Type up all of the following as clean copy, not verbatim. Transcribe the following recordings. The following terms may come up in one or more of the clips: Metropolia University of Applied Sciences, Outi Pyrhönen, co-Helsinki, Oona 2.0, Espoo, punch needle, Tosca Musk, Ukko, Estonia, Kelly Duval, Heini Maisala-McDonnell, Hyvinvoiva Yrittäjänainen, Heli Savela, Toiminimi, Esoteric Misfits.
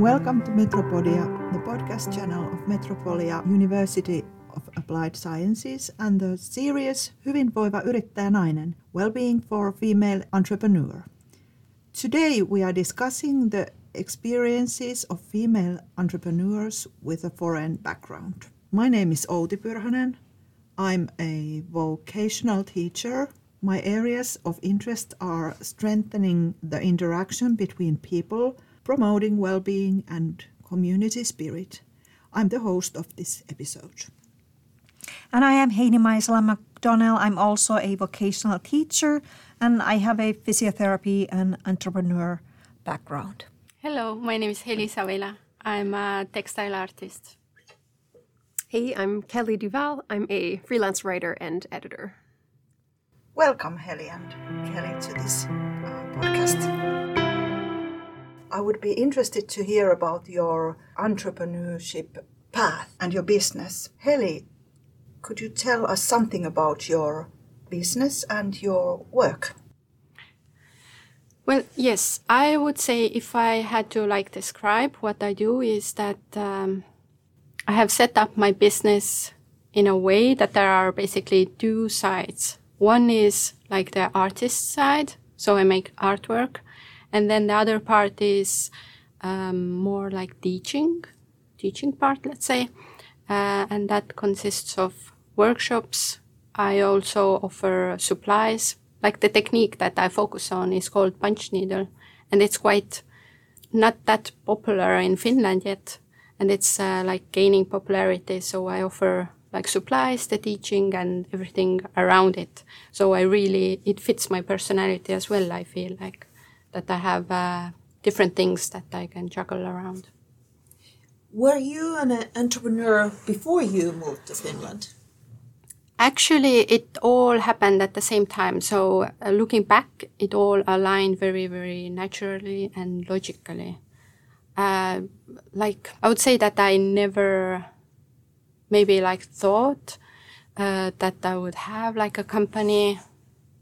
Welcome to Metropolia, the podcast channel of Metropolia University of Applied Sciences and the series Hyvinvoiva Yrittäjänainen, Wellbeing for Female Entrepreneur. Today we are discussing the experiences of female entrepreneurs with a foreign background. My name is Outi Pyrhönen. I'm a vocational teacher. My areas of interest are strengthening the interaction between people, promoting well-being and community spirit. I'm the host of this episode. And I am Heini Maisala-McDonnell. I'm also a vocational teacher and I have a physiotherapy and entrepreneur background. Hello, my name is Heli Savela. I'm a textile artist. Hey, I'm Kelly Duval. I'm a freelance writer and editor. Welcome, Heli and Kelly, to this podcast. I would be interested to hear about your entrepreneurship path and your business. Heli, could you tell us something about your business and your work? Well, yes, I would say if I had to describe what I do is that I have set up my business in a way that there are basically two sides. One is the artist side, so I make artwork. And then the other part is more teaching part, let's say. And that consists of workshops. I also offer supplies. The technique that I focus on is called punch needle. And it's quite not that popular in Finland yet. And it's gaining popularity. So I offer supplies, the teaching and everything around it. So it fits my personality as well, I feel like. That I have different things that I can juggle around. Were you an entrepreneur before you moved to Finland? Actually, it all happened at the same time. So looking back, it all aligned very, very naturally and logically. I would say that I never thought that I would have a company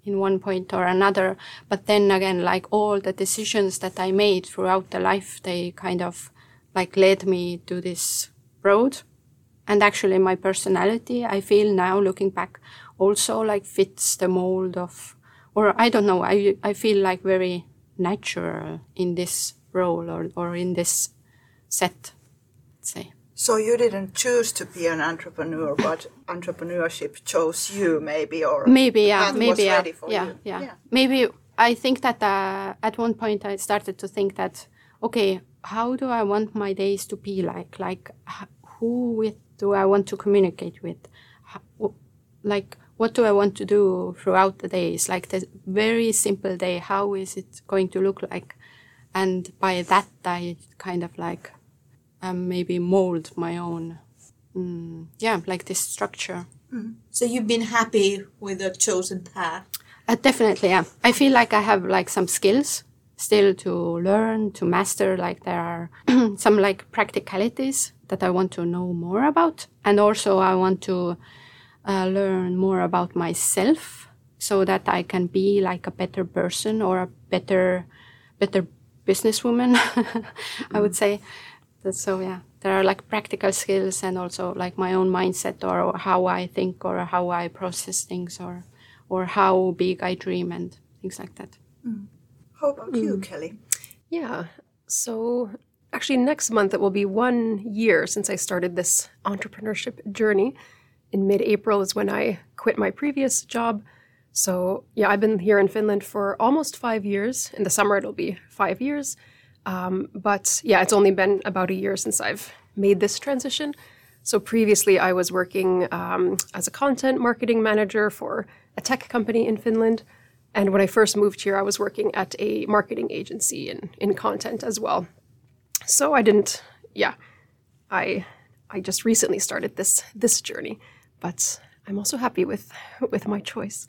in one point or another, but then again, all the decisions that I made throughout the life, they led me to this road. And actually my personality, I feel now looking back, also fits the mold of, or I don't know, I feel very natural in this role or in this set, let's say. So you didn't choose to be an entrepreneur, but entrepreneurship chose you, maybe, or was ready for you. Yeah. Maybe I think that at one point I started to think that, okay, how do I want my days to be like? Do I want to communicate with? What do I want to do throughout the days? The very simple day, how is it going to look like? And by that, I maybe mold my own, this structure. Mm. So you've been happy with the chosen path? Definitely, yeah. I feel I have some skills still to learn, to master. There are some practicalities that I want to know more about. And also I want to learn more about myself so that I can be a better person or a better businesswoman, I would say. So yeah, there are practical skills and also my own mindset or how I think or how I process things or how big I dream and things like that. Mm. How about you, Kelly? Yeah, so actually next month it will be 1 year since I started this entrepreneurship journey. In mid-April is when I quit my previous job. So yeah, I've been here in Finland for almost 5 years. In the summer it'll be 5 years. But yeah, it's only been about a year since I've made this transition. So previously I was working as a content marketing manager for a tech company in Finland. And when I first moved here, I was working at a marketing agency in content as well. So I just recently started this journey, but I'm also happy with my choice.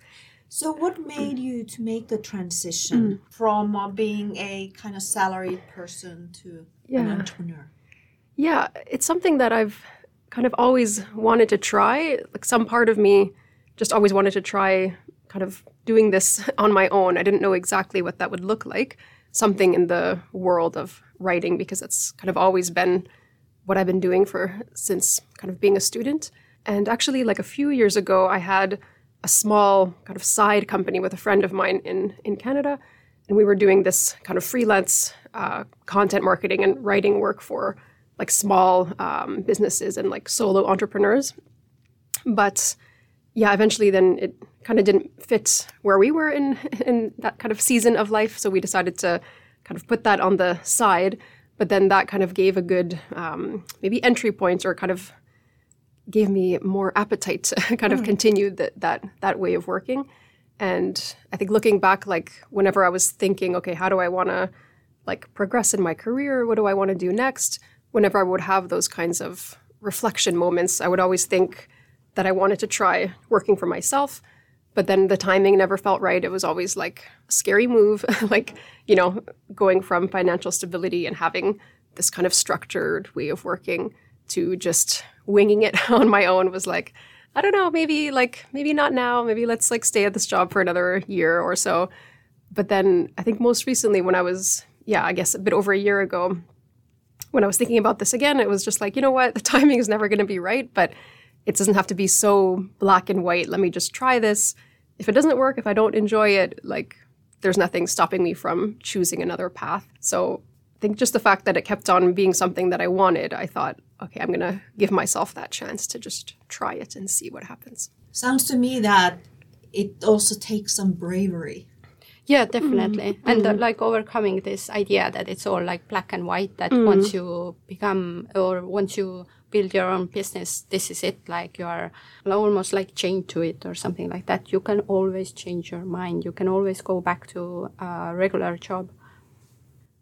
So what made you to make the transition from being a salaried person to an entrepreneur? Yeah, it's something that I've always wanted to try. Some part of me just always wanted to try doing this on my own. I didn't know exactly what that would look like. something in the world of writing because that's kind of always been what I've been doing since kind of being a student. And actually, like a few years ago, I had a small kind of side company with a friend of mine in Canada. And we were doing this kind of freelance content marketing and writing work for like small businesses and like solo entrepreneurs. But yeah, eventually then it kind of didn't fit where we were in that kind of season of life. So we decided to kind of put that on the side. But then that kind of gave a good maybe entry point or kind of gave me more appetite to kind of continue that way of working. And I think looking back, like whenever I was thinking, okay, how do I want to like progress in my career? What do I want to do next? Whenever I would have those kinds of reflection moments, I would always think that I wanted to try working for myself. But then the timing never felt right. It was always like a scary move, like, you know, going from financial stability and having this kind of structured way of working to just winging it on my own was like, I don't know, maybe not now. Maybe let's like stay at this job for another year or so. But then I think most recently when I was, I guess a bit over a year ago, when I was thinking about this again, it was just like, you know what, the timing is never going to be right, but it doesn't have to be so black and white. Let me just try this. If it doesn't work, if I don't enjoy it, like there's nothing stopping me from choosing another path. So I think just the fact that it kept on being something that I wanted, I thought, okay, I'm going to give myself that chance to just try it and see what happens. Sounds to me that it also takes some bravery. Yeah, definitely. Mm-hmm. And like overcoming this idea that it's all like black and white, that once you become or once you build your own business, this is it, like you are almost like chained to it or something like that. You can always change your mind. You can always go back to a regular job.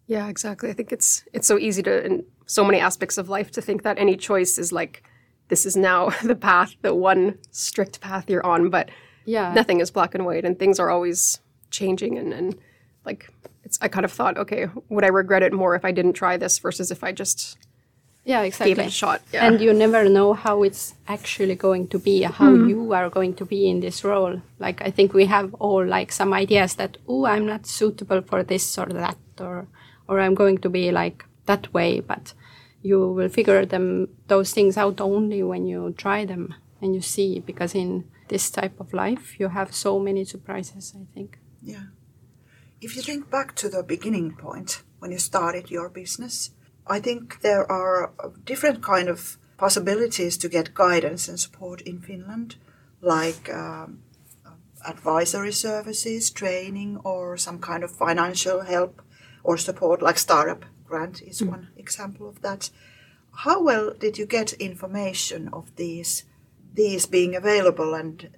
Yeah, exactly. I think it's so easy to, in so many aspects of life, to think that any choice is like, this is now the path, the one strict path you're on, but nothing is black and white and things are always changing. And like, I kind of thought, okay, would I regret it more if I didn't try this versus if I just... Yeah, exactly. Give it a shot. Yeah. And you never know how it's actually going to be, how you are going to be in this role. Like, I think we have all like some ideas that, I'm not suitable for this or that, or I'm going to be like that way. But you will figure those things out only when you try them and you see, because in this type of life, you have so many surprises, I think. Yeah. If you think back to the beginning point, when you started your business, I think there are different kind of possibilities to get guidance and support in Finland, like advisory services, training, or some kind of financial help or support, like startup grant is one example of that. How well did you get information of these being available, and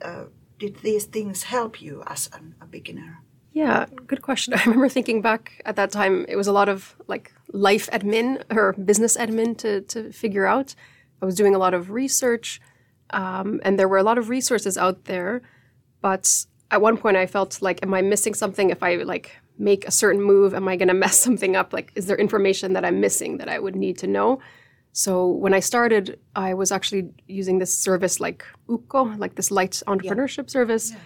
did these things help you as a beginner? Yeah, good question. I remember thinking back at that time, it was a lot of like life admin or business admin to figure out. I was doing a lot of research and there were a lot of resources out there. But at one point I felt like, am I missing something? If I like make a certain move, am I going to mess something up? Like, is there information that I'm missing that I would need to know? So when I started, I was actually using this service like Ukko, like this light entrepreneurship service. Yeah.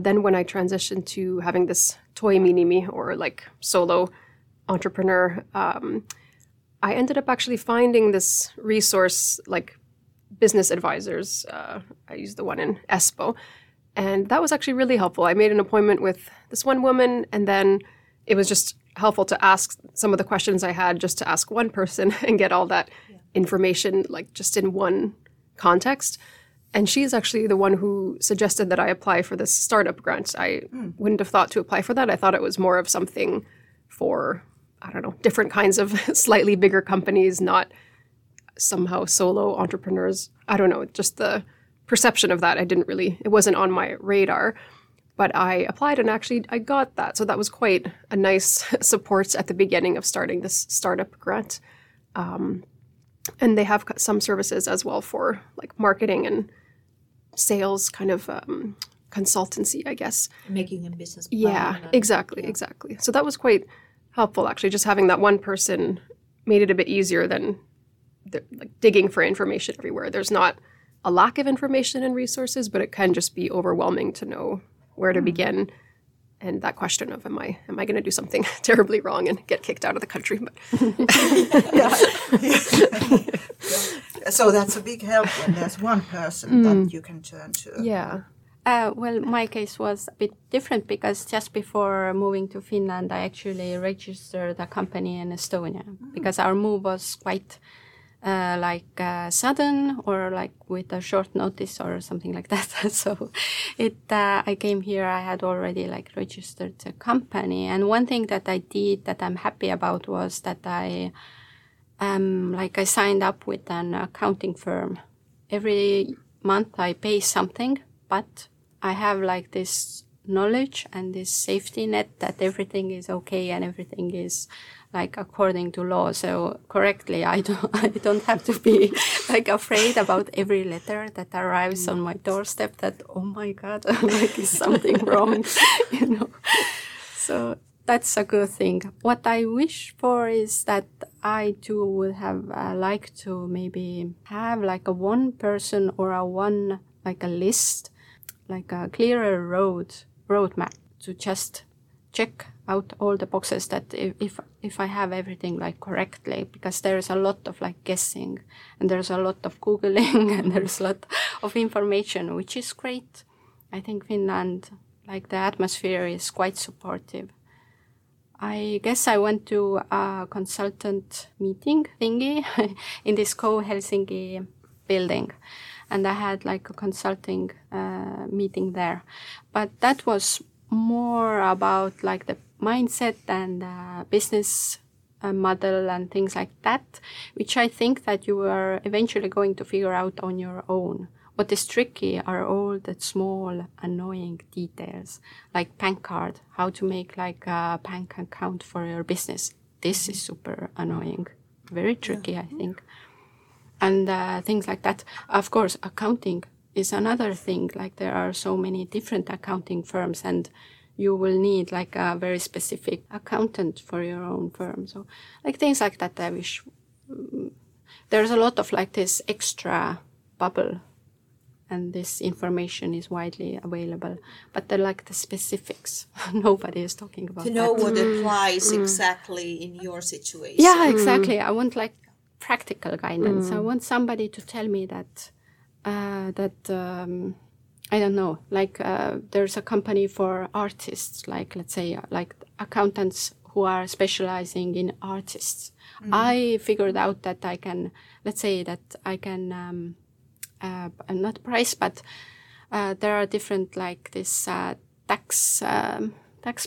Then when I transitioned to having this Toiminimi or like solo entrepreneur, I ended up actually finding this resource, like business advisors. I used the one in Espoo. And that was actually really helpful. I made an appointment with this one woman, and then it was just helpful to ask some of the questions I had, just to ask one person and get all that information, like just in one context. And she's actually the one who suggested that I apply for this startup grant. I wouldn't have thought to apply for that. I thought it was more of something for, I don't know, different kinds of slightly bigger companies, not somehow solo entrepreneurs. I don't know, just the perception of that. It wasn't on my radar. But I applied and actually I got that. So that was quite a nice support at the beginning of starting this startup grant. And they have some services as well for like marketing and sales kind of consultancy, I guess. Making a business plan. Yeah, exactly. So that was quite helpful, actually. Just having that one person made it a bit easier than like digging for information everywhere. There's not a lack of information and resources, but it can just be overwhelming to know where to begin, and that question of am I going to do something terribly wrong and get kicked out of the country? But So that's a big help when there's one person that you can turn to. Yeah. Well, my case was a bit different because just before moving to Finland, I actually registered a company in Estonia because our move was quite sudden or like with a short notice or something like that. So I came here, I had already registered a company. And one thing that I did that I'm happy about was that I signed up with an accounting firm. Every month I pay something, but I have this knowledge and this safety net that everything is okay and everything is according to law. So correctly, I don't have to be afraid about every letter that arrives on my doorstep that, oh my God, is something wrong, So that's a good thing. What I wish for is that I too would have liked to maybe have a one person or a one a list, a clearer roadmap to just check out all the boxes that if I have everything correctly, because there is a lot of guessing and there's a lot of Googling and there's a lot of information, which is great. I think Finland, the atmosphere is quite supportive. I guess I went to a consultant meeting thingy in this co-Helsinki building. And I had a consulting meeting there. But that was more about the mindset and business model and things like that, which I think that you are eventually going to figure out on your own. What is tricky are all the small annoying details, like bank card, how to make a bank account for your business. This is super annoying, very tricky, yeah. I think. And things like that. Of course, accounting is another thing. There are so many different accounting firms, and you will need a very specific accountant for your own firm. So, things like that, I wish. There's a lot of this extra bubble, and this information is widely available. But they're the specifics. Nobody is talking about. To know that. What applies exactly in your situation. Yeah, exactly. I want practical guidance. I want somebody to tell me that I don't know, there's a company for artists, let's say accountants who are specializing in artists. I figured out that I can, let's say that I can not price, but there are different this tax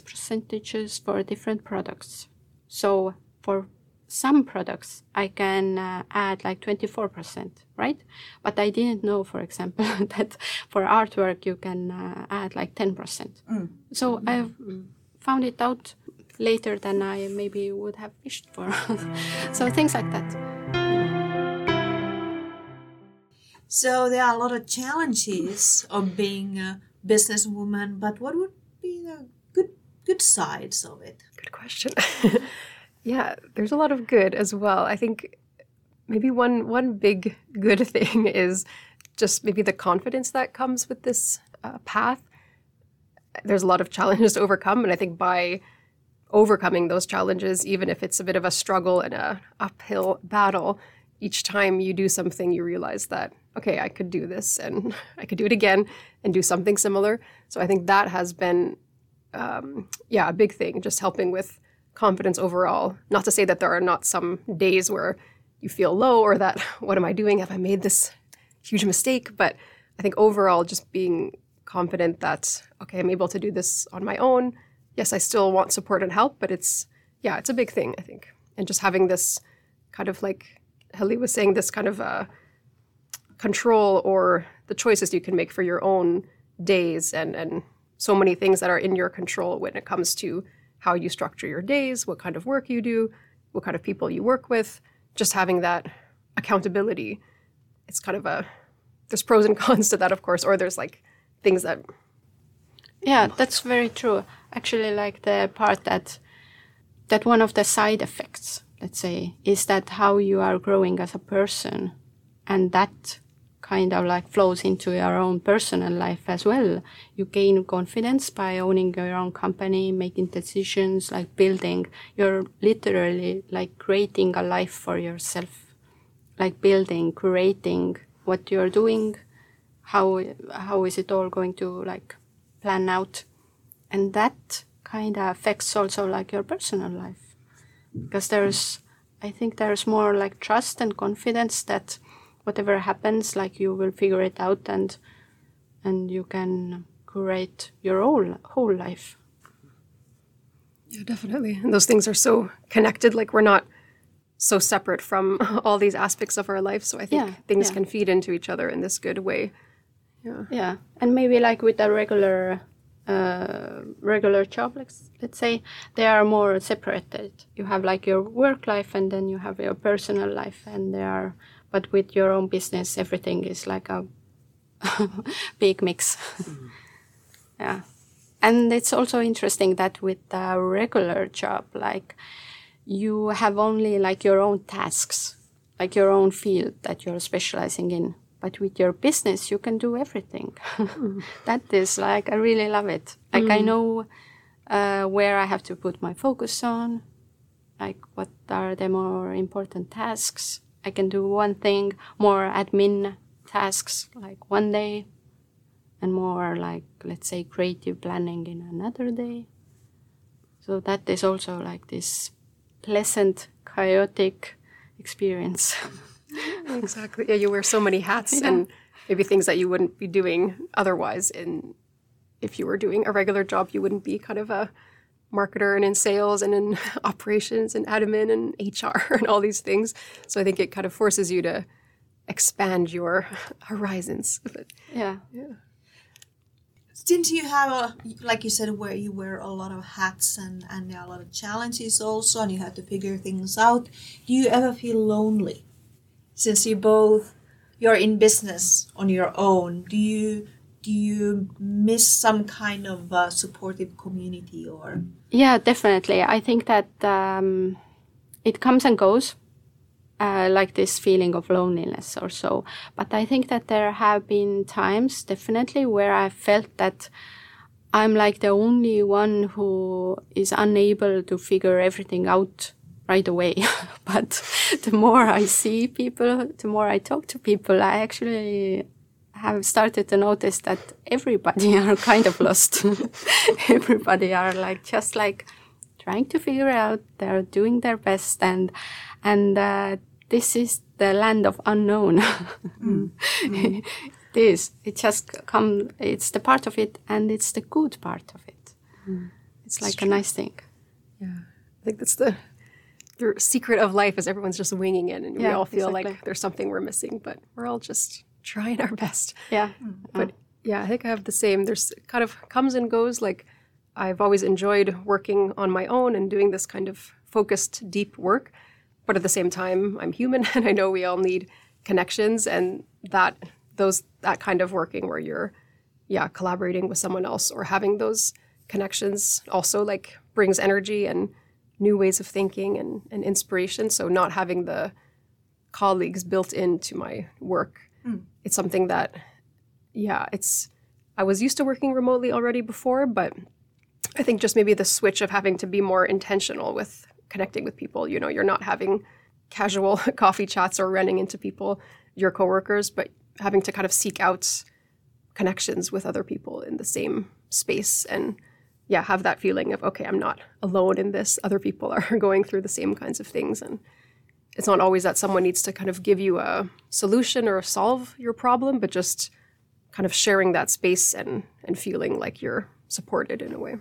percentages for different products. So for some products I can add 24%, right? But I didn't know, for example, that for artwork you can add 10%. So I've found it out later than I maybe would have wished for. So things like that. So there are a lot of challenges of being a businesswoman, but what would be the good sides of it? Good question. Yeah, there's a lot of good as well. I think maybe one big good thing is just maybe the confidence that comes with this path. There's a lot of challenges to overcome, and I think by overcoming those challenges, even if it's a bit of a struggle and a uphill battle, each time you do something, you realize that, okay, I could do this, and I could do it again and do something similar. So I think that has been, a big thing, just helping with confidence overall. Not to say that there are not some days where you feel low or that, what am I doing? Have I made this huge mistake? But I think overall, just being confident that, okay, I'm able to do this on my own. Yes, I still want support and help, but it's a big thing, I think. And just having this kind of, like Heli was saying, this kind of control or the choices you can make for your own days and so many things that are in your control when it comes to how you structure your days, what kind of work you do, what kind of people you work with, just having that accountability. It's kind of there's pros and cons to that, of course, or there's things that... Yeah, that's very true. Actually, the part that one of the side effects, let's say, is that how you are growing as a person, and that kind of like flows into your own personal life as well. You gain confidence by owning your own company, making decisions, like building. You're literally like creating a life for yourself, like building, creating what you're doing, how is it all going to like plan out. And that kind of affects also like your personal life, because I think there's more like trust and confidence that whatever happens, like you will figure it out and you can create your whole life. Yeah, definitely. And those things are so connected, like we're not so separate from all these aspects of our life. So I think things can feed into each other in this good way. Yeah. Yeah. And maybe like with a regular job, let's say, they are more separated. You have like your work life and then you have your personal life, and but with your own business, everything is like a big mix. Mm-hmm. Yeah. And it's also interesting that with a regular job, like you have only like your own tasks, like your own field that you're specializing in. But with your business, you can do everything. That is like, I really love it. Like I know where I have to put my focus on, like what are the more important tasks. I can do one thing, more admin tasks like one day, and more like, let's say, creative planning in another day. So that is also like this pleasant, chaotic experience. Exactly. Yeah, you wear so many hats and maybe things that you wouldn't be doing otherwise. And if you were doing a regular job, you wouldn't be kind of a marketer and in sales and in operations and admin and HR and all these things. So I think it kind of forces you to expand your horizons. But, yeah. Didn't you have like you said, where you wear a lot of hats and there are a lot of challenges also, and you have to figure things out. Do you ever feel lonely? Since you're in business on your own, do you miss some kind of supportive community or? Yeah, definitely. I think that it comes and goes, like this feeling of loneliness or so. But I think that there have been times, definitely, where I felt that I'm like the only one who is unable to figure everything out right away. But the more I see people, the more I talk to people, I actually have started to notice that everybody are kind of lost. Everybody are like just like trying to figure out, they're doing their best, and this is the land of unknown. Mm. It's the part of it, and it's the good part of it. Mm. It's like a nice thing. Yeah. I think that's the secret of life, is everyone's just winging it, and we all feel like there's something we're missing, but we're all just trying our best. Yeah. But I think I have the same. There's kind of comes and goes. Like I've always enjoyed working on my own and doing this kind of focused, deep work. But at the same time, I'm human, and I know we all need connections, and that kind of working where you're collaborating with someone else or having those connections also like brings energy and new ways of thinking and inspiration. So not having the colleagues built into my work, it's something that, I was used to working remotely already before, but I think just maybe the switch of having to be more intentional with connecting with people. You know, you're not having casual coffee chats or running into people, your coworkers, but having to kind of seek out connections with other people in the same space and have that feeling of, okay, I'm not alone in this. Other people are going through the same kinds of things. And it's not always that someone needs to kind of give you a solution or solve your problem, but just kind of sharing that space and feeling like you're supported in a way.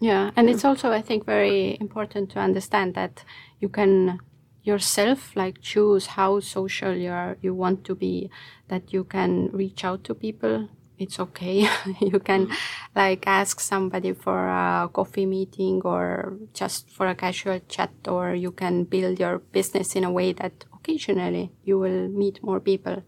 Yeah, and it's also, I think, very important to understand that you can yourself like choose how social you want to be, that you can reach out to people. It's okay. You can like ask somebody for a coffee meeting or just for a casual chat, or you can build your business in a way that occasionally you will meet more people.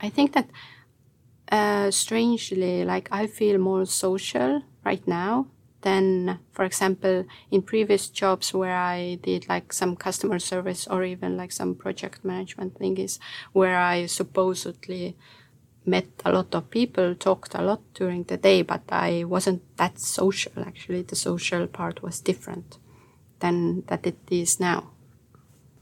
I think that strangely, like I feel more social right now than, for example, in previous jobs where I did like some customer service or even like some project management thingies where I supposedly met a lot of people, talked a lot during the day, but I wasn't that social. Actually, the social part was different than that it is now.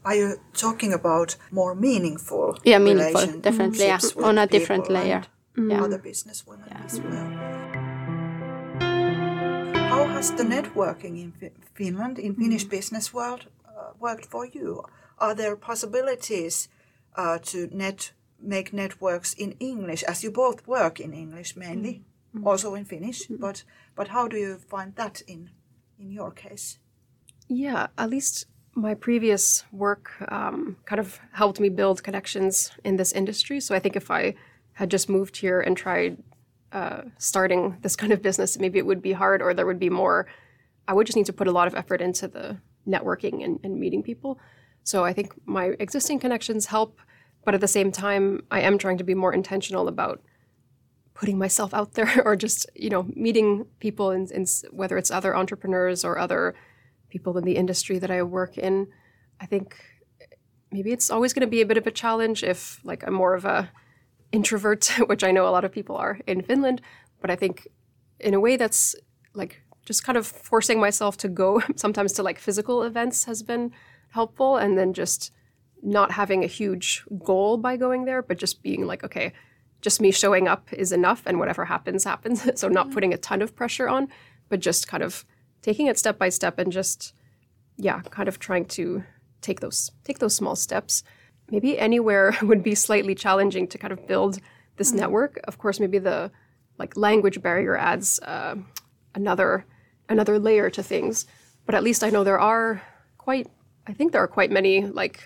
Are you talking about more meaningful? Yeah, meaningful, definitely, yeah. On a different layer. Yeah. Other business women as well. How has the networking in Finland, in Finnish business world, worked for you? Are there possibilities to make networks in English, as you both work in English mainly, also in Finnish, but how do you find that in your case? Yeah, at least my previous work kind of helped me build connections in this industry. So I think if I had just moved here and tried starting this kind of business, maybe it would be hard, or there would be more. I would just need to put a lot of effort into the networking and meeting people. So I think my existing connections help, but at the same time, I am trying to be more intentional about putting myself out there or just, you know, meeting people, in, whether it's other entrepreneurs or other people in the industry that I work in. I think maybe it's always going to be a bit of a challenge if, like, I'm more of a introvert, which I know a lot of people are in Finland, but I think in a way that's like just kind of forcing myself to go sometimes to like physical events has been helpful, and then just not having a huge goal by going there, but just being like, okay, just me showing up is enough and whatever happens. So not putting a ton of pressure on, but just kind of taking it step by step and just, yeah, kind of trying to take those small steps. Maybe anywhere would be slightly challenging to kind of build this network. Of course, maybe the like language barrier adds another layer to things. But at least I know there are quite many like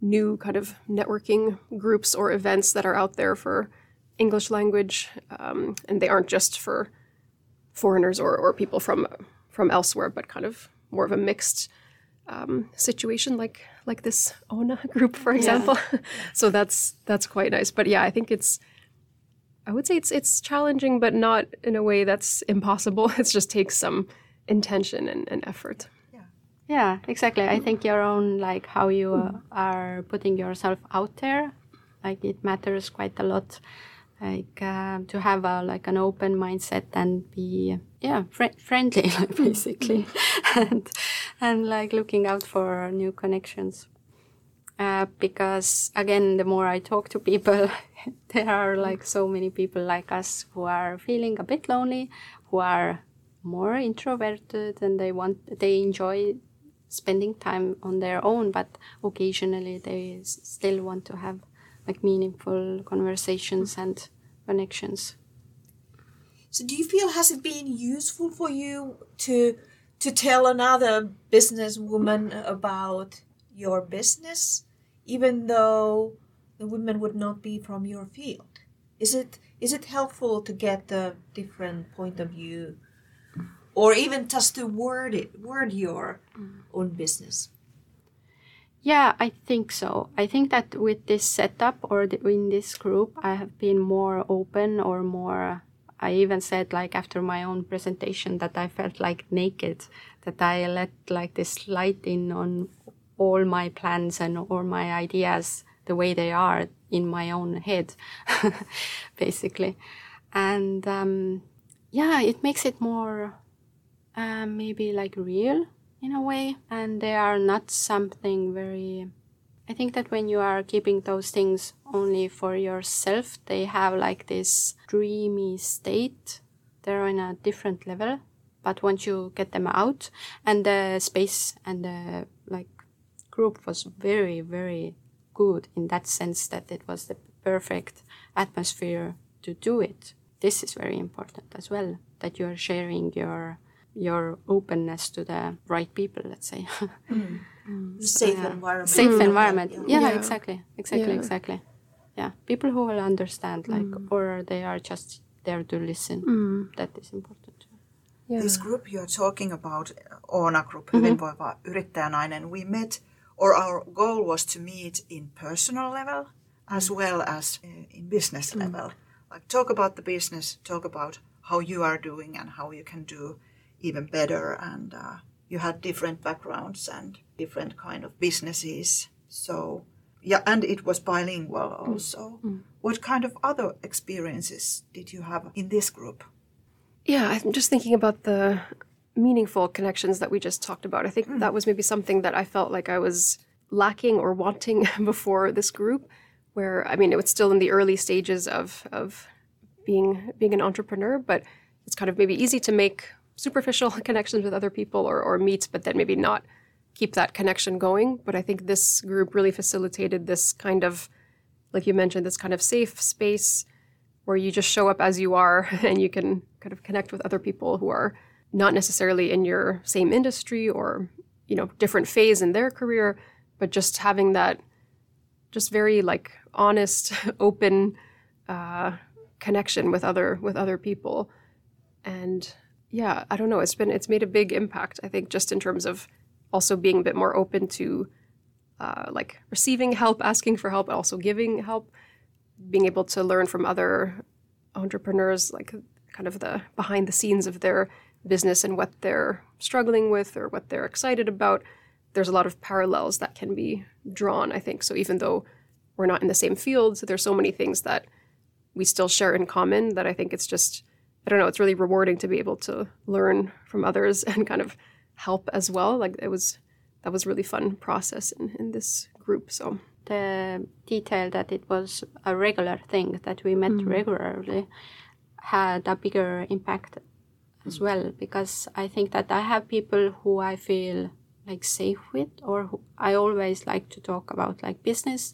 new kind of networking groups or events that are out there for English language, and they aren't just for foreigners or people from elsewhere, but kind of more of a mixed situation like this Oona group, for example. Yeah. So that's quite nice. But yeah, I think I would say it's challenging, but not in a way that's impossible. It just takes some intention and effort. Yeah, exactly. I think your own, like how you are putting yourself out there, like it matters quite a lot, like to have a, like an open mindset and be friendly, like, basically. And like looking out for new connections, because again, the more I talk to people, there are like so many people like us who are feeling a bit lonely, who are more introverted, and they enjoy spending time on their own, but occasionally they still want to have like meaningful conversations and connections. So do you feel, has it been useful for you to tell another businesswoman about your business, even though the women would not be from your field? Is it helpful to get a different point of view, or even just to word your own business? Yeah, I think so. I think that with this setup or in this group, I have been more open or more. I even said, like, after my own presentation that I felt like naked, that I let like this light in on all my plans and all my ideas the way they are in my own head, basically. And yeah, it makes it more maybe like real in a way. And they are not something very... I think that when you are keeping those things only for yourself, they have like this dreamy state. They're on a different level, but once you get them out, and the space and the like group was very, very good in that sense, that it was the perfect atmosphere to do it. This is very important as well, that you are sharing your openness to the right people, let's say. Safe environment. Safe environment. Yeah, exactly. Yeah, people who will understand, like, or they are just there to listen. That is important. Yeah. This group you're talking about, Oona group, Hyvinvoiva Yrittäjänainen, we met, or our goal was to meet in personal level as well as in business level. Like, talk about the business, talk about how you are doing and how you can do even better, and you had different backgrounds and different kind of businesses, so Yeah, and it was bilingual also. Mm. What kind of other experiences did you have in this group? Yeah, I'm just thinking about the meaningful connections that we just talked about. I think that was maybe something that I felt like I was lacking or wanting before this group, where, I mean, it was still in the early stages of being an entrepreneur, but it's kind of maybe easy to make superficial connections with other people or meet, but then maybe not keep that connection going. But I think this group really facilitated this kind of, like you mentioned, this kind of safe space where you just show up as you are and you can kind of connect with other people who are not necessarily in your same industry or, you know, different phase in their career, but just having that just very like honest, open connection with other people. And yeah, I don't know, it's made a big impact, I think, just in terms of also being a bit more open to like receiving help, asking for help, but also giving help, being able to learn from other entrepreneurs, like kind of the behind the scenes of their business and what they're struggling with or what they're excited about. There's a lot of parallels that can be drawn, I think. So even though we're not in the same field, so there's so many things that we still share in common that I think it's just, I don't know, it's really rewarding to be able to learn from others and kind of help as well. Like that was a really fun process in this group. So the detail that it was a regular thing that we met regularly had a bigger impact as well, because I think that I have people who I feel like safe with, or who I always like to talk about like business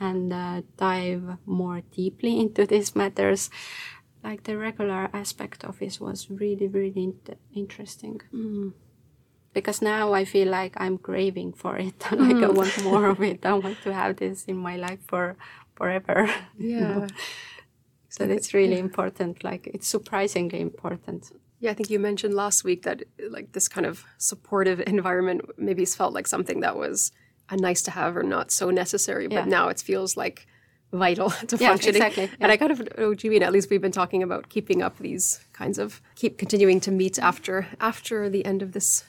and dive more deeply into these matters. Like the regular aspect of it was really, really interesting. Mm. Because now I feel like I'm craving for it. Like I want more of it. I want to have this in my life for forever. Yeah. You know? So it's really important. Like it's surprisingly important. Yeah, I think you mentioned last week that like this kind of supportive environment maybe felt like something that was a nice to have or not so necessary. But now it feels like vital to functioning. Exactly. Yeah. And I kind of know what you mean. At least we've been talking about keeping up these kinds of continuing to meet after the end of this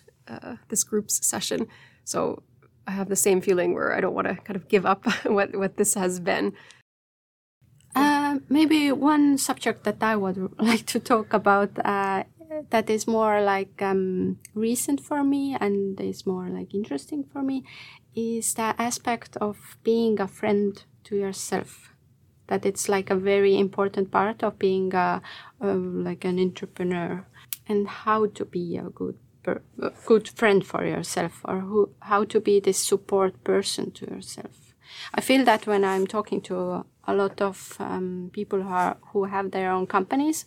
group's session. So I have the same feeling where I don't want to kind of give up what this has been. Maybe one subject that I would like to talk about that is more like recent for me and is more like interesting for me is the aspect of being a friend to yourself. That it's like a very important part of being like an entrepreneur, and how to be a good friend for yourself, or how to be this support person to yourself. I feel that when I'm talking to a lot of people who have their own companies,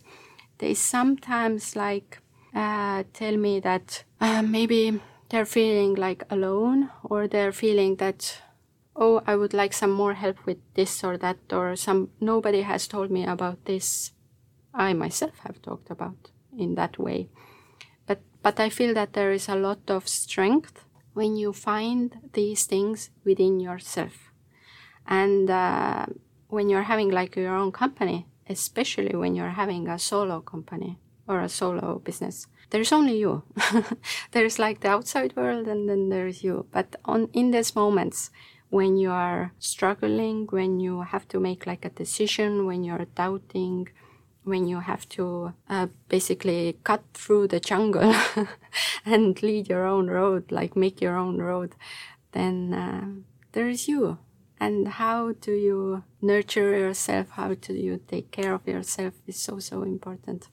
they sometimes like tell me that maybe they're feeling like alone, or they're feeling that, oh, I would like some more help with this or that, or nobody has told me about this. I myself have talked about in that way. But I feel that there is a lot of strength when you find these things within yourself. And when you're having like your own company, especially when you're having a solo company or a solo business, there's only you. There's like the outside world, and then there's you. But in these moments when you are struggling, when you have to make like a decision, when you're doubting, when you have to basically cut through the jungle and lead your own road, like make your own road, then there is you. And how do you nurture yourself? How do you take care of yourself is so, so important.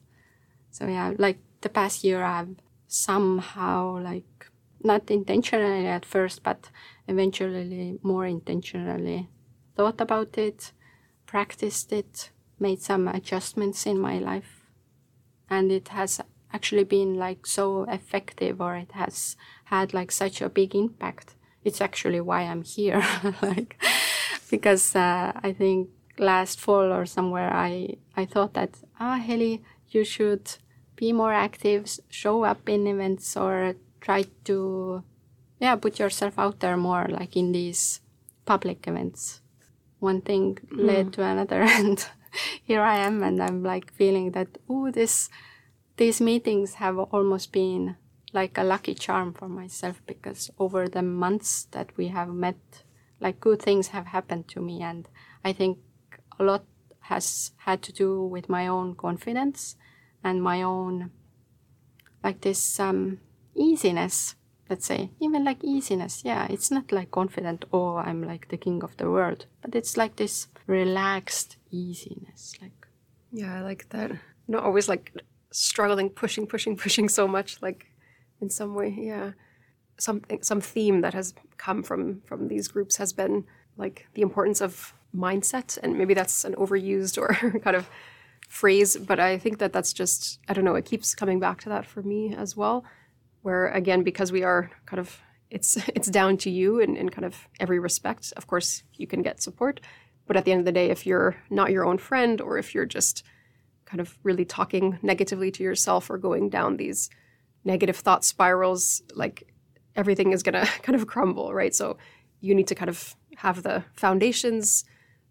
So yeah, like the past year I've somehow, like not intentionally at first, but eventually more intentionally thought about it, practiced it, made some adjustments in my life, and it has actually been like so effective, or it has had like such a big impact. It's actually why I'm here, like because I think last fall or somewhere I thought that, Heli, you should be more active, show up in events, or try to put yourself out there more, like in these public events. One thing led to another, and here I am, and I'm like feeling that, these meetings have almost been like a lucky charm for myself, because over the months that we have met, like good things have happened to me, and I think a lot has had to do with my own confidence and my own like this easiness, let's say. Even like easiness, yeah, it's not like confident, oh, I'm like the king of the world, but it's like this relaxed easiness, like. Yeah, I like that. Not always like struggling, pushing so much, like in some way, yeah. Some theme that has come from these groups has been like the importance of mindset, and maybe that's an overused or kind of phrase, but I think that that's just, I don't know, it keeps coming back to that for me as well, where again, because we are kind of, it's down to you in kind of every respect. Of course, you can get support, but at the end of the day, if you're not your own friend, or if you're just kind of really talking negatively to yourself or going down these negative thought spirals, like everything is going to kind of crumble, right? So you need to kind of have the foundations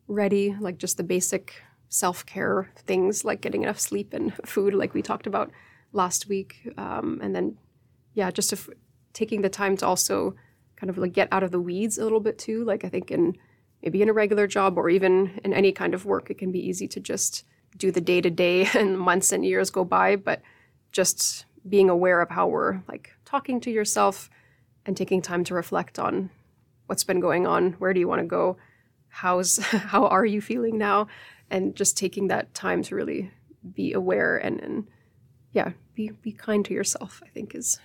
ready, like just the basic self-care things, like getting enough sleep and food, like we talked about last week. And then, yeah, just taking the time to also kind of like get out of the weeds a little bit too. Like I think maybe in a regular job or even in any kind of work, it can be easy to just do the day-to-day and months and years go by, but just being aware of how we're like talking to yourself and taking time to reflect on what's been going on, where do you want to go, how are you feeling now, and just taking that time to really be aware and yeah, be kind to yourself, I think is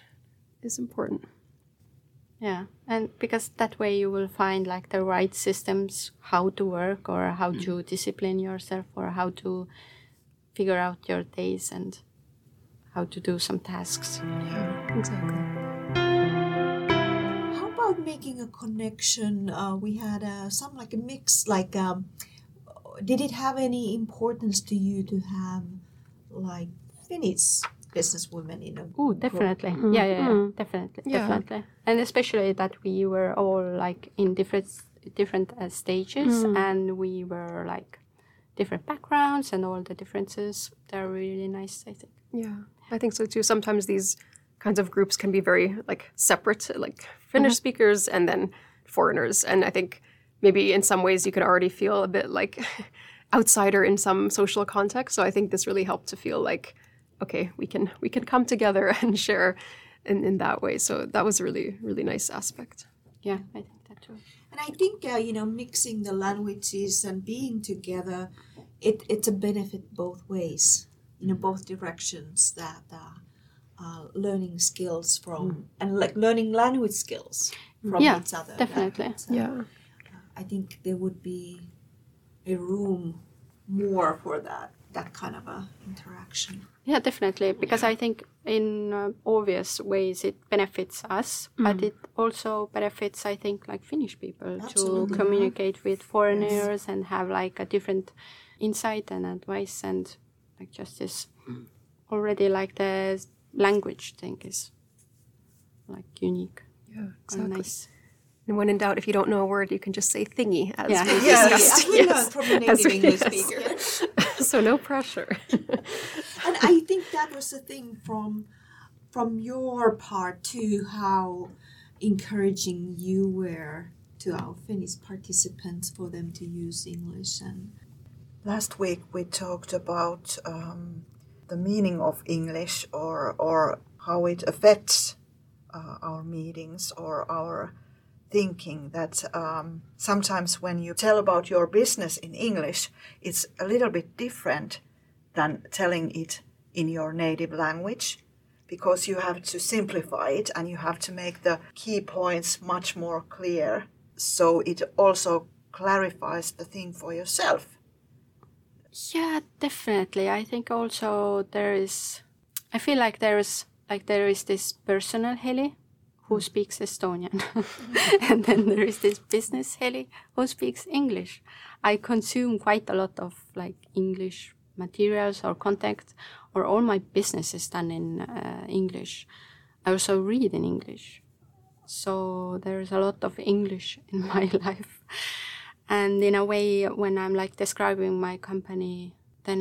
important. Yeah, and because that way you will find like the right systems, how to work or how to discipline yourself or how to figure out your days and how to do some tasks. Yeah, exactly. Making a connection, we had some like a mix, like did it have any importance to you to have like Finnish businesswomen in a group? Oh, definitely. Mm-hmm. Yeah. Definitely. And especially that we were all like in different stages, and we were like different backgrounds and all the differences. They're really nice, I think. Yeah, I think so too. Sometimes these kinds of groups can be very like separate, like Finnish speakers and then foreigners. And I think maybe in some ways you could already feel a bit like outsider in some social context. So I think this really helped to feel like, okay, we can come together and share in that way. So that was a really, really nice aspect. Yeah, I think that too. And I think, mixing the languages and being together, it's a benefit both ways, both directions that... learning skills from and like learning language skills from each other. Definitely. Right? So, I think there would be a room more for that kind of a interaction. Yeah, definitely. Because I think in obvious ways it benefits us, but it also benefits, I think, like Finnish people to communicate with foreigners and have like a different insight and advice and like just this already like the language thing is like unique. Yeah, exactly. Nice. And when in doubt, if you don't know a word, you can just say thingy as we discussed. English speaker. Yes. So no pressure. And I think that was the thing from your part too, how encouraging you were to our Finnish participants for them to use English. And last week we talked about the meaning of English or how it affects our meetings or our thinking, that sometimes when you tell about your business in English, it's a little bit different than telling it in your native language, because you have to simplify it and you have to make the key points much more clear. So it also clarifies the thing for yourself. Yeah, definitely. I think also I feel like there is this personal Heli who speaks Estonian. And then there is this business Heli who speaks English. I consume quite a lot of like English materials or content, or all my business is done in English. I also read in English. So there is a lot of English in my life. And in a way, when I'm like describing my company, then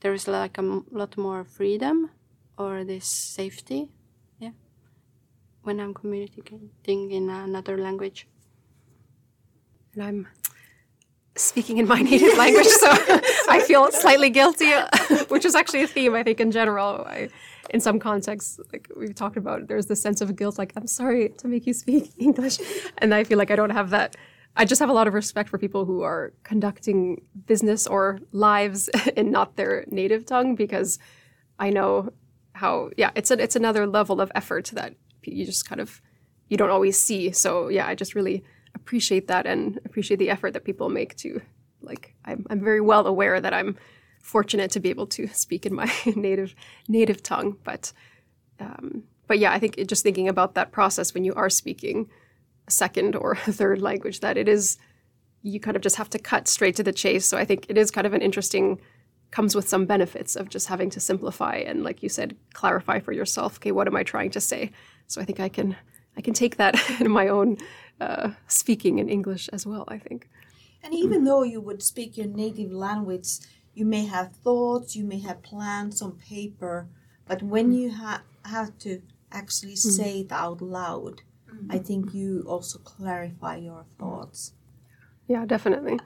there is like a lot more freedom or this safety. Yeah. When I'm communicating in another language. and I'm speaking in my native language, so I feel slightly guilty, which is actually a theme, I think, in general. In some contexts, like we've talked about, there's this sense of guilt, like, I'm sorry to make you speak English. And I feel like I don't have that. I just have a lot of respect for people who are conducting business or lives in not their native tongue, because I know how, it's another level of effort that you just kind of, you don't always see. So yeah, I just really appreciate that and appreciate the effort that people make to, like, I'm very well aware that I'm fortunate to be able to speak in my native tongue. But yeah, I think just thinking about that process when you are speaking a second or a third language, that it is, you kind of just have to cut straight to the chase. So I think it is kind of an interesting, comes with some benefits of just having to simplify and, like you said, clarify for yourself, okay, what am I trying to say? So I think I can take that in my own speaking in English as well, I think. And even though you would speak your native language, you may have thoughts, you may have plans on paper, but when you have to actually say it out loud, I think you also clarify your thoughts. Yeah, definitely.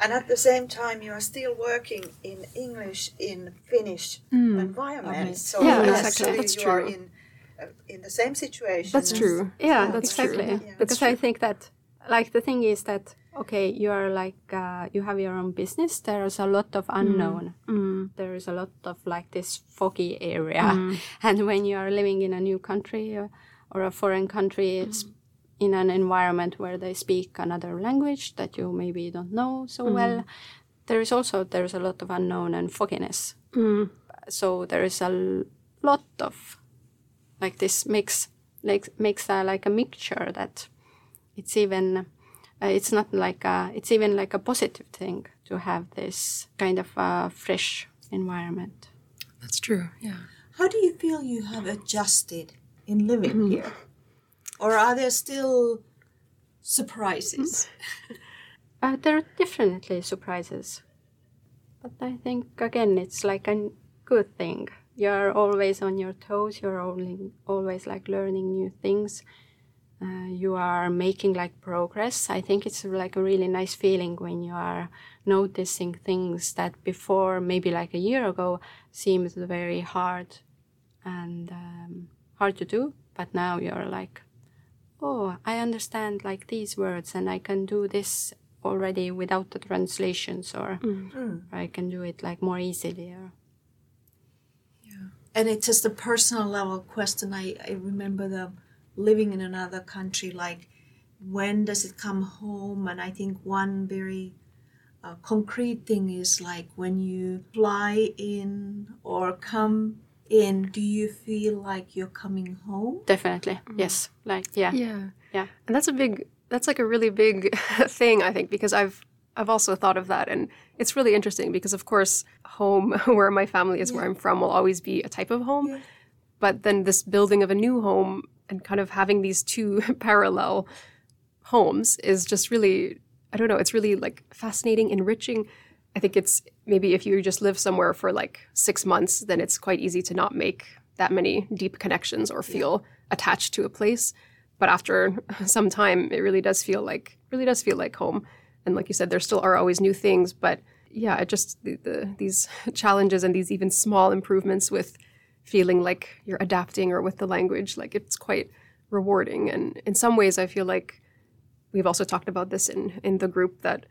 And at the same time, you are still working in English in Finnish environment. Okay. So yeah, exactly. That's you true. Are in the same situation. That's true. Yeah, that's exactly. True. Yeah. Because I think that, like, the thing is that, okay, you are like, you have your own business. There is a lot of unknown. There is a lot of, like, this foggy area. And when you are living in a new country or a foreign country, it's in an environment where they speak another language that you maybe don't know so well, there is a lot of unknown and fogginess. So there is a lot of, like, this mix, like, makes like a mixture that it's even it's not like a, it's even like a positive thing to have this kind of fresh environment. That's true. Yeah. How do you feel you have adjusted in living here? Or are there still surprises? There are definitely surprises. But I think, again, it's like a good thing. You're always on your toes. You're always like learning new things. You are making like progress. I think it's like a really nice feeling when you are noticing things that before, maybe like a year ago, seemed very hard and hard to do. But now you're like, oh, I understand like these words and I can do this already without the translations, or I can do it like more easily. Or... Yeah. And it's just a personal level question. I remember living in another country, like, when does it come home? And I think one very concrete thing is, like, when you fly in or come in, do you feel like you're coming home? Definitely, yes. Like, yeah. And that's like a really big thing, I think, because I've also thought of that, and it's really interesting because, of course, home, where my family is, where I'm from, will always be a type of home, but then this building of a new home and kind of having these two parallel homes is just really, I don't know, it's really, like, fascinating, enriching. I think it's maybe if you just live somewhere for like 6 months, then it's quite easy to not make that many deep connections or feel attached to a place. But after some time, it really does feel like home. And like you said, there still are always new things. But yeah, it just these challenges and these even small improvements with feeling like you're adapting or with the language, like, it's quite rewarding. And in some ways, I feel like we've also talked about this in the group, that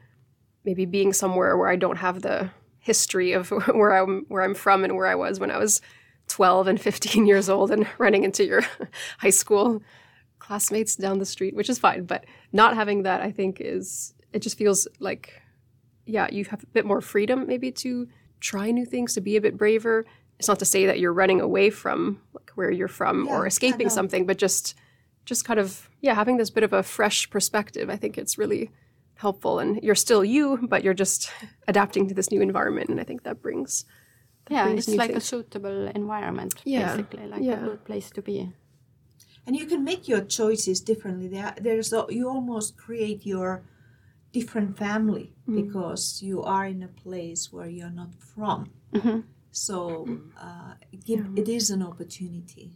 maybe being somewhere where I don't have the history of where I'm from and where I was when I was 12 and 15 years old and running into your high school classmates down the street, which is fine. But not having that, I think, it just feels like, yeah, you have a bit more freedom maybe to try new things, to be a bit braver. It's not to say that you're running away from, like, where you're from or escaping something, but just kind of, having this bit of a fresh perspective. I think it's really helpful, and you're still you, but you're just adapting to this new environment, and I think that brings it's like things. A suitable environment, basically, like a good place to be. And you can make your choices differently. You almost create your different family because you are in a place where you're not from. So it is an opportunity.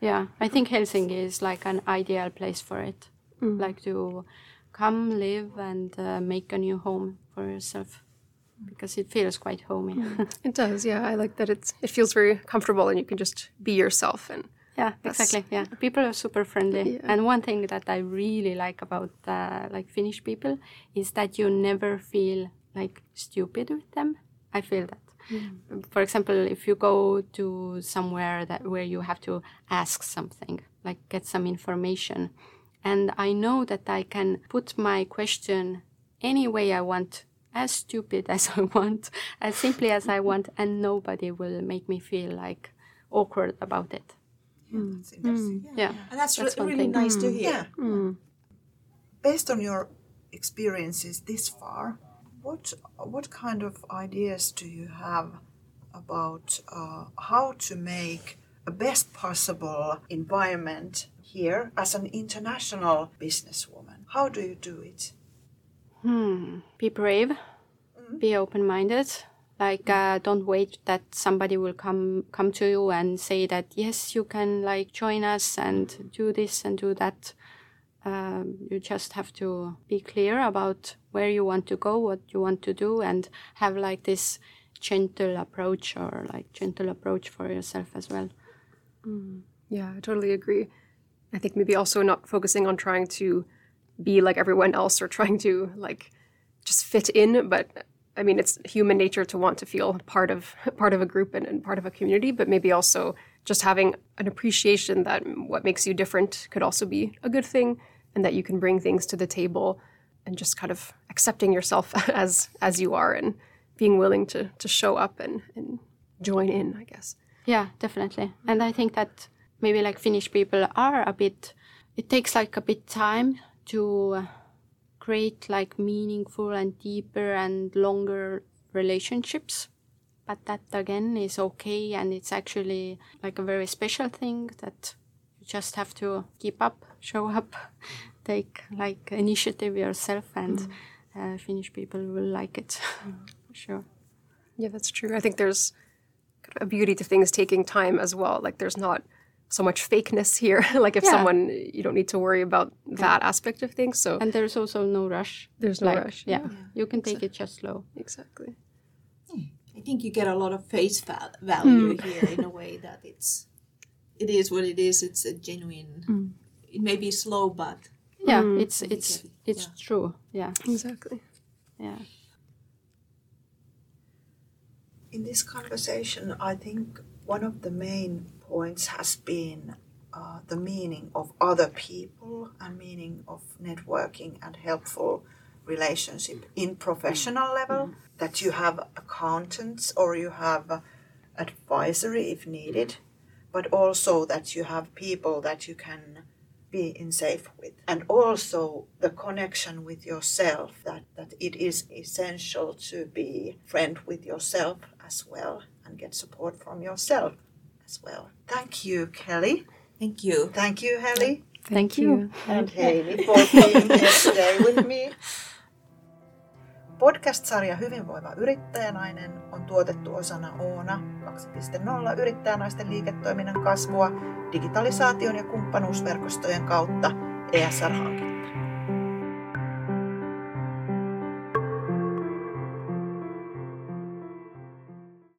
Yeah, I think Helsinki is like an ideal place for it, like to come live and make a new home for yourself, because it feels quite homey. It does, yeah. I like that it feels very comfortable and you can just be yourself. And yeah, exactly. Yeah, people are super friendly. Yeah. And one thing that I really like about like Finnish people is that you never feel like stupid with them. I feel that. Mm. For example, if you go to somewhere where you have to ask something, like get some information, and I know that I can put my question any way I want, as stupid as I want, as simply as I want, and nobody will make me feel like awkward about it. Yeah, that's interesting. Mm. Yeah. And that's really nice to hear. Yeah. Mm. Based on your experiences this far, what kind of ideas do you have about how to make a best possible environment here as an international businesswoman? How do you do it? Be brave, be open-minded. Like, don't wait that somebody will come to you and say that, yes, you can like join us and do this and do that. You just have to be clear about where you want to go, what you want to do, and have like this gentle approach for yourself as well. Yeah, I totally agree. I think maybe also not focusing on trying to be like everyone else or trying to like just fit in, but I mean, it's human nature to want to feel part of a group and part of a community, but maybe also just having an appreciation that what makes you different could also be a good thing, and that you can bring things to the table, and just kind of accepting yourself as you are and being willing to show up and join in, I guess. Yeah, definitely. And I think that maybe like Finnish people are it takes like a bit time to create like meaningful and deeper and longer relationships. But that again is okay, and it's actually like a very special thing that you just have to keep up, show up, take like initiative yourself, and Finnish people will like it for sure. Yeah, that's true. I think there's a beauty to things taking time as well. Like there's not so much fakeness here. Like if someone, you don't need to worry about that aspect of things. So and there's also no rush. There's no rush. Yeah. You can take it just slow. Exactly. I think you get a lot of face value here in a way that it is what it is. It's a genuine. It may be slow, but it's true. Yeah, exactly. Yeah. In this conversation, I think one of the main points has been the meaning of other people and meaning of networking and helpful relationship in professional level, that you have accountants or you have advisory if needed, but also that you have people that you can be in safe with, and also the connection with yourself, that it is essential to be friend with yourself as well and get support from yourself as well. Thank you, Kelly. Thank you. Thank you, Heli. Thank you. And Heini for being here today with me. Podcast-sarja Hyvinvoiva Yrittäjänainen on tuotettu osana Oona 2.0 yrittäjänaisten liiketoiminnan kasvua digitalisaation ja kumppanuusverkostojen kautta ESR-hanketta.